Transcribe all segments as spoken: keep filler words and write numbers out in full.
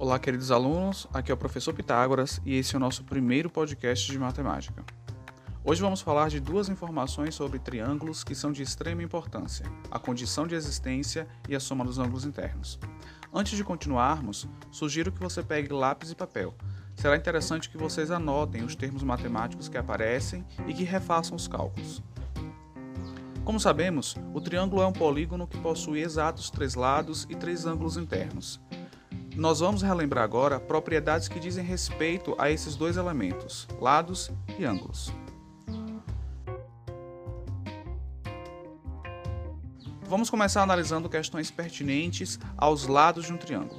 Olá, queridos alunos, aqui é o professor Pitágoras e esse é o nosso primeiro podcast de matemática. Hoje vamos falar de duas informações sobre triângulos que são de extrema importância, a condição de existência e a soma dos ângulos internos. Antes de continuarmos, sugiro que você pegue lápis e papel. Será interessante que vocês anotem os termos matemáticos que aparecem e que refaçam os cálculos. Como sabemos, o triângulo é um polígono que possui exatos três lados e três ângulos internos. Nós vamos relembrar agora propriedades que dizem respeito a esses dois elementos, lados e ângulos. Vamos começar analisando questões pertinentes aos lados de um triângulo.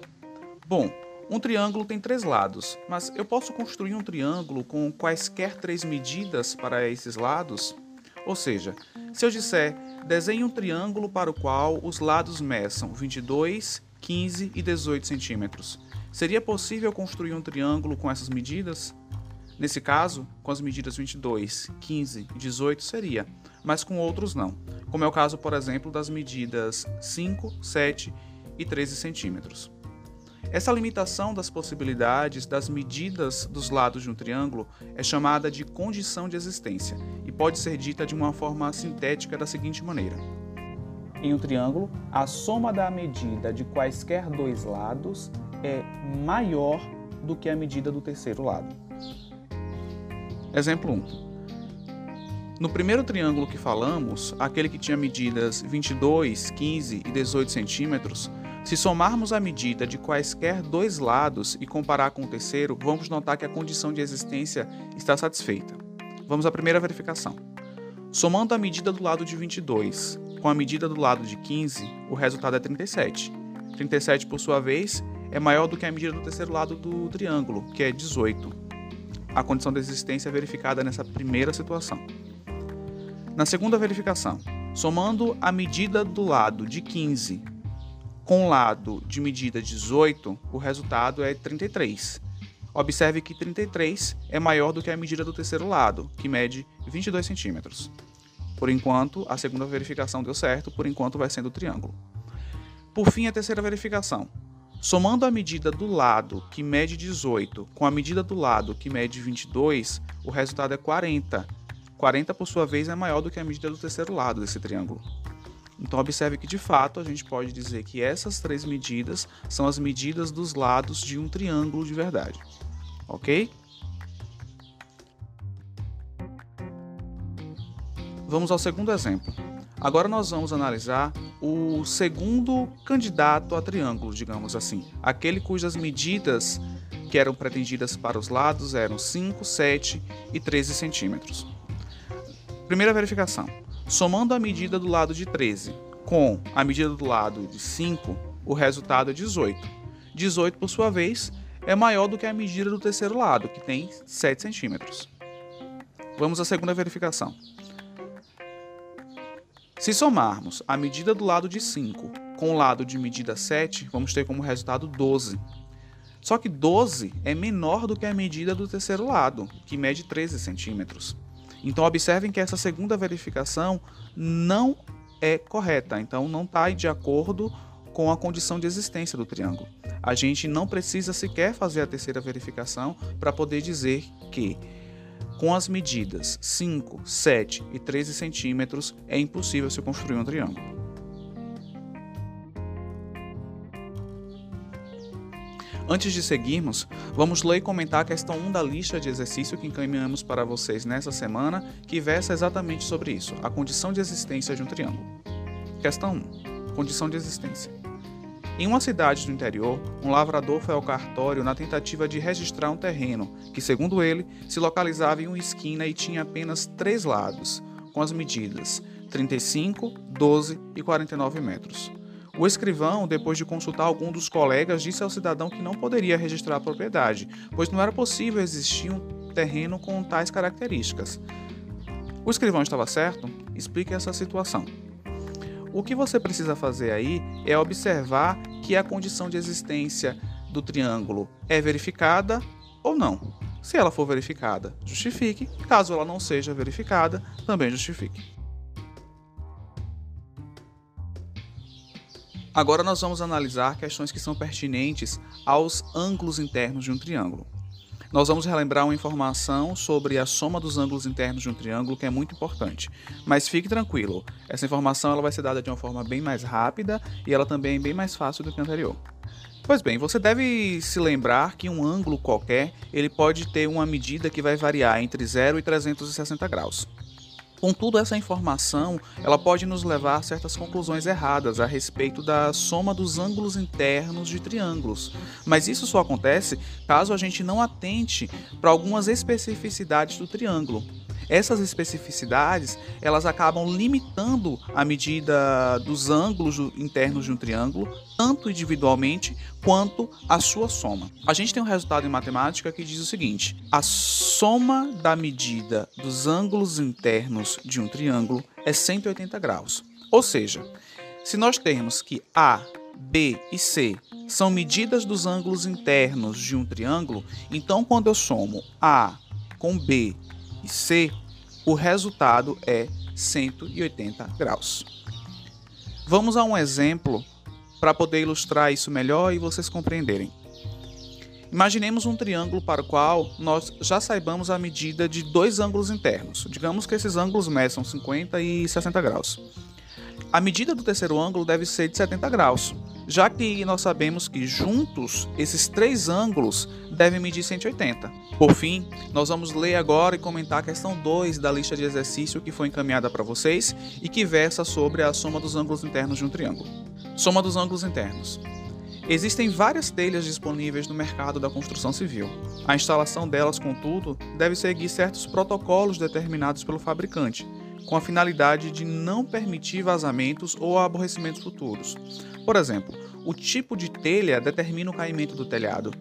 Bom, um triângulo tem três lados, mas eu posso construir um triângulo com quaisquer três medidas para esses lados? Ou seja, se eu disser, desenhe um triângulo para o qual os lados meçam vinte e dois, quinze e dezoito centímetros, seria possível construir um triângulo com essas medidas? Nesse caso, com as medidas vinte e dois, quinze e dezoito seria, mas com outros não, como é o caso, por exemplo, das medidas cinco, sete e treze centímetros. Essa limitação das possibilidades das medidas dos lados de um triângulo é chamada de condição de existência e pode ser dita de uma forma sintética da seguinte maneira. Em um triângulo, a soma da medida de quaisquer dois lados é maior do que a medida do terceiro lado. Exemplo um. No primeiro triângulo que falamos, aquele que tinha medidas vinte e dois, quinze e dezoito centímetros, se somarmos a medida de quaisquer dois lados e comparar com o terceiro, vamos notar que a condição de existência está satisfeita. Vamos à primeira verificação. Somando a medida do lado de vinte e dois com a medida do lado de quinze, o resultado é trinta e sete. trinta e sete, por sua vez, é maior do que a medida do terceiro lado do triângulo, que é dezoito. A condição de existência é verificada nessa primeira situação. Na segunda verificação, somando a medida do lado de quinze com o lado de medida dezoito, o resultado é trinta e três. Observe que trinta e três é maior do que a medida do terceiro lado, que mede vinte e dois centímetros. Por enquanto, a segunda verificação deu certo, por enquanto vai sendo o triângulo. Por fim, a terceira verificação. Somando a medida do lado, que mede dezoito, com a medida do lado, que mede vinte e dois, o resultado é quarenta. quarenta, por sua vez, é maior do que a medida do terceiro lado desse triângulo. Então, observe que, de fato, a gente pode dizer que essas três medidas são as medidas dos lados de um triângulo de verdade. Ok? Vamos ao segundo exemplo. Agora nós vamos analisar o segundo candidato a triângulo, digamos assim. Aquele cujas medidas que eram pretendidas para os lados eram cinco, sete e treze centímetros. Primeira verificação. Somando a medida do lado de treze com a medida do lado de cinco, o resultado é dezoito. dezoito, por sua vez, é maior do que a medida do terceiro lado, que tem sete centímetros. Vamos à segunda verificação. Se somarmos a medida do lado de cinco com o lado de medida sete, vamos ter como resultado doze. Só que doze é menor do que a medida do terceiro lado, que mede treze centímetros. Então, observem que essa segunda verificação não é correta. Então, não está de acordo com a condição de existência do triângulo. A gente não precisa sequer fazer a terceira verificação para poder dizer que com as medidas cinco, sete e treze centímetros, é impossível se construir um triângulo. Antes de seguirmos, vamos ler e comentar a questão um da lista de exercício que encaminhamos para vocês nessa semana, que versa exatamente sobre isso, a condição de existência de um triângulo. Questão um. Condição de existência. Em uma cidade do interior, um lavrador foi ao cartório na tentativa de registrar um terreno, que, segundo ele, se localizava em uma esquina e tinha apenas três lados, com as medidas trinta e cinco, doze e quarenta e nove metros. O escrivão, depois de consultar algum dos colegas, disse ao cidadão que não poderia registrar a propriedade, pois não era possível existir um terreno com tais características. O escrivão estava certo? Explique essa situação. O que você precisa fazer aí é observar que a condição de existência do triângulo é verificada ou não. Se ela for verificada, justifique. Caso ela não seja verificada, também justifique. Agora nós vamos analisar questões que são pertinentes aos ângulos internos de um triângulo. Nós vamos relembrar uma informação sobre a soma dos ângulos internos de um triângulo que é muito importante. Mas fique tranquilo, essa informação ela vai ser dada de uma forma bem mais rápida e ela também é bem mais fácil do que a anterior. Pois bem, você deve se lembrar que um ângulo qualquer ele pode ter uma medida que vai variar entre zero e trezentos e sessenta graus. Contudo, essa informação ela pode nos levar a certas conclusões erradas a respeito da soma dos ângulos internos de triângulos. Mas isso só acontece caso a gente não atente para algumas especificidades do triângulo. Essas especificidades elas acabam limitando a medida dos ângulos internos de um triângulo, tanto individualmente quanto a sua soma. A gente tem um resultado em matemática que diz o seguinte: a soma da medida dos ângulos internos de um triângulo é cento e oitenta graus. Ou seja, se nós temos que A, B e C são medidas dos ângulos internos de um triângulo, então quando eu somo A com B e C, o resultado é cento e oitenta graus. Vamos a um exemplo para poder ilustrar isso melhor e vocês compreenderem. Imaginemos um triângulo para o qual nós já saibamos a medida de dois ângulos internos. Digamos que esses ângulos meçam cinquenta e sessenta graus. A medida do terceiro ângulo deve ser de setenta graus, já que nós sabemos que juntos esses três ângulos devem medir cento e oitenta. Por fim, nós vamos ler agora e comentar a questão dois da lista de exercício que foi encaminhada para vocês e que versa sobre a soma dos ângulos internos de um triângulo. Soma dos ângulos internos. Existem várias telhas disponíveis no mercado da construção civil. A instalação delas, contudo, deve seguir certos protocolos determinados pelo fabricante, com a finalidade de não permitir vazamentos ou aborrecimentos futuros. Por exemplo, o tipo de telha determina o caimento do telhado.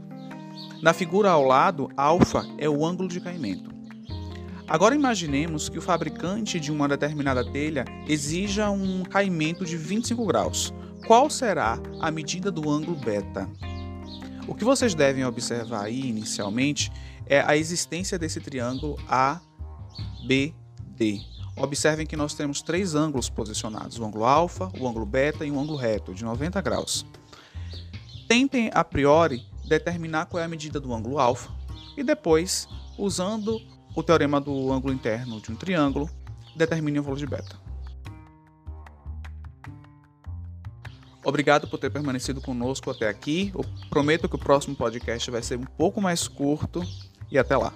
Na figura ao lado, alfa é o ângulo de caimento. Agora imaginemos que o fabricante de uma determinada telha exija um caimento de vinte e cinco graus. Qual será a medida do ângulo beta? O que vocês devem observar aí inicialmente é a existência desse triângulo A B D. Observem que nós temos três ângulos posicionados, o ângulo alfa, o ângulo beta e um ângulo reto de noventa graus. Tentem a priori determinar qual é a medida do ângulo alfa e depois, usando o teorema do ângulo interno de um triângulo, determinem o valor de beta. Obrigado por ter permanecido conosco até aqui. Eu prometo que o próximo podcast vai ser um pouco mais curto e até lá.